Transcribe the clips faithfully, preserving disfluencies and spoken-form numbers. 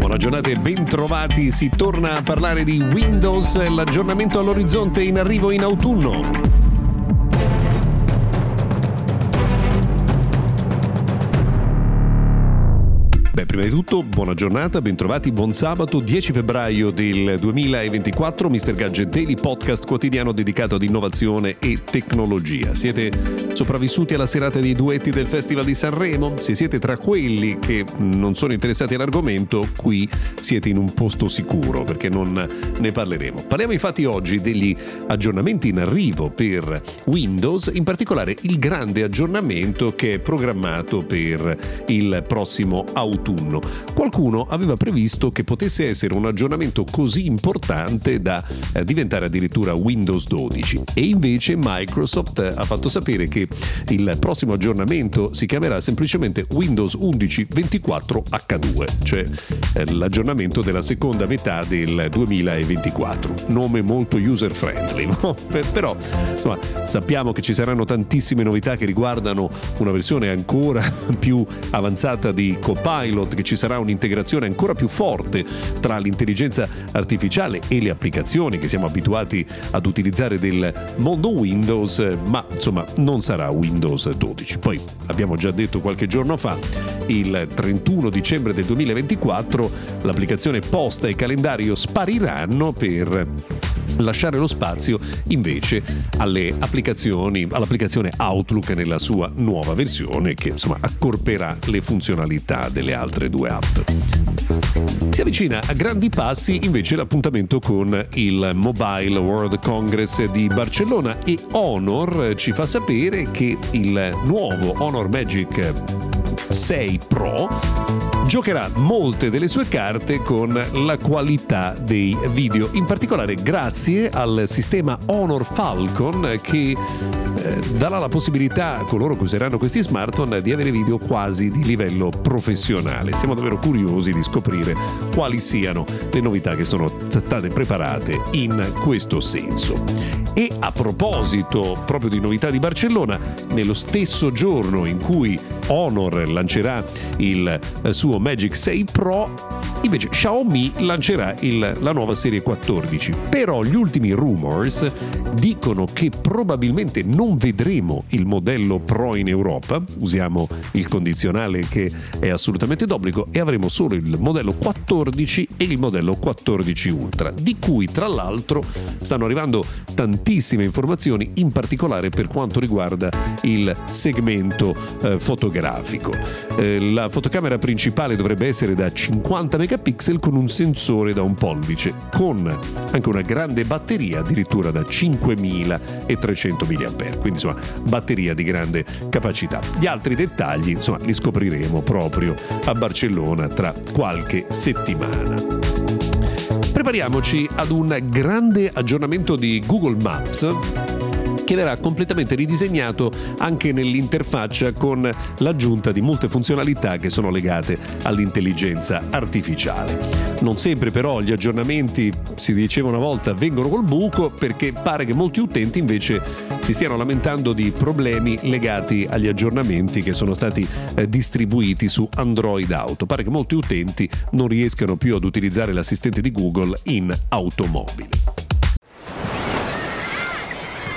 Buona giornata e bentrovati, si torna a parlare di Windows, l'aggiornamento all'orizzonte in arrivo in autunno. Prima di tutto, buona giornata, bentrovati, buon sabato, dieci febbraio del duemilaventiquattro, mister Gadget Daily, podcast quotidiano dedicato ad innovazione e tecnologia. Siete sopravvissuti alla serata dei duetti del Festival di Sanremo? Se siete tra quelli che non sono interessati all'argomento, qui siete in un posto sicuro, perché non ne parleremo. Parliamo infatti oggi degli aggiornamenti in arrivo per Windows, in particolare il grande aggiornamento che è programmato per il prossimo autunno. Qualcuno aveva previsto che potesse essere un aggiornamento così importante da eh, diventare addirittura Windows dodici, e invece Microsoft eh, ha fatto sapere che il prossimo aggiornamento si chiamerà semplicemente Windows undici ventiquattro H due, cioè eh, l'aggiornamento della seconda metà del duemilaventiquattro. Nome molto user friendly, no? Però insomma, sappiamo che ci saranno tantissime novità che riguardano una versione ancora più avanzata di Copilot, che ci sarà un'integrazione ancora più forte tra l'intelligenza artificiale e le applicazioni che siamo abituati ad utilizzare del mondo Windows, ma insomma non sarà Windows dodici. Poi abbiamo già detto qualche giorno fa, il trentuno dicembre del duemilaventiquattro l'applicazione posta e calendario spariranno per lasciare lo spazio invece alle applicazioni, all'applicazione Outlook nella sua nuova versione, che insomma accorperà le funzionalità delle altre due app. Si avvicina a grandi passi invece l'appuntamento con il Mobile World Congress di Barcellona, e Honor ci fa sapere che il nuovo Honor Magic sei Pro giocherà molte delle sue carte con la qualità dei video, in particolare grazie al sistema Honor Falcon, che eh, darà la possibilità a coloro che useranno questi smartphone di avere video quasi di livello professionale. Siamo davvero curiosi di scoprire quali siano le novità che sono state preparate in questo senso. E a proposito proprio di novità di Barcellona, nello stesso giorno in cui Honor lancerà il eh, suo Magic sei Pro, invece Xiaomi lancerà il, la nuova serie quattordici. Però gli ultimi rumors dicono che probabilmente non vedremo il modello Pro in Europa, usiamo il condizionale che è assolutamente d'obbligo, e avremo solo il modello quattordici e il modello quattordici Ultra, di cui tra l'altro stanno arrivando tantissime informazioni, in particolare per quanto riguarda il segmento eh, fotografico. Eh, la fotocamera principale dovrebbe essere da cinquanta megapixel con un sensore da un pollice, con anche una grande batteria addirittura da cinquemilatrecento milliampere, quindi insomma batteria di grande capacità. Gli altri dettagli insomma li scopriremo proprio a Barcellona tra qualche settimana. Prepariamoci ad un grande aggiornamento di Google Maps, che verrà completamente ridisegnato anche nell'interfaccia, con l'aggiunta di molte funzionalità che sono legate all'intelligenza artificiale. Non sempre però gli aggiornamenti, si diceva una volta, vengono col buco, perché pare che molti utenti invece si stiano lamentando di problemi legati agli aggiornamenti che sono stati eh, distribuiti su Android Auto. Pare che molti utenti non riescano più ad utilizzare l'assistente di Google in automobile.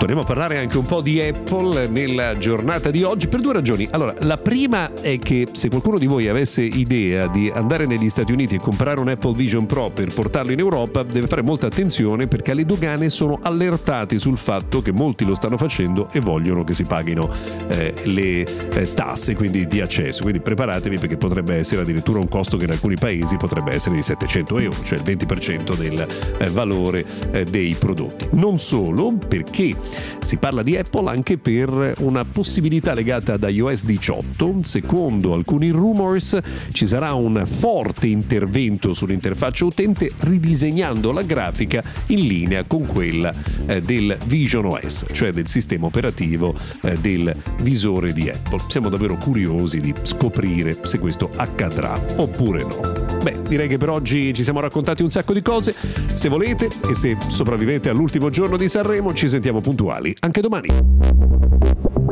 Torniamo a parlare anche un po' di Apple nella giornata di oggi per due ragioni. Allora, la prima è che se qualcuno di voi avesse idea di andare negli Stati Uniti e comprare un Apple Vision Pro per portarlo in Europa, deve fare molta attenzione, perché le dogane sono allertati sul fatto che molti lo stanno facendo e vogliono che si paghino eh, le eh, tasse, quindi di accesso. Quindi preparatevi, perché potrebbe essere addirittura un costo che in alcuni paesi potrebbe essere di settecento euro, cioè il venti per cento del eh, valore eh, dei prodotti. Non solo, perché si parla di Apple anche per una possibilità legata ad iOS diciotto. Secondo alcuni rumors ci sarà un forte intervento sull'interfaccia utente, ridisegnando la grafica in linea con quella eh, del Vision O S, cioè del sistema operativo eh, del visore di Apple. Siamo davvero curiosi di scoprire se questo accadrà oppure no. Beh, direi che per oggi ci siamo raccontati un sacco di cose. Se volete e se sopravvivete all'ultimo giorno di Sanremo, ci sentiamo puntuali anche domani.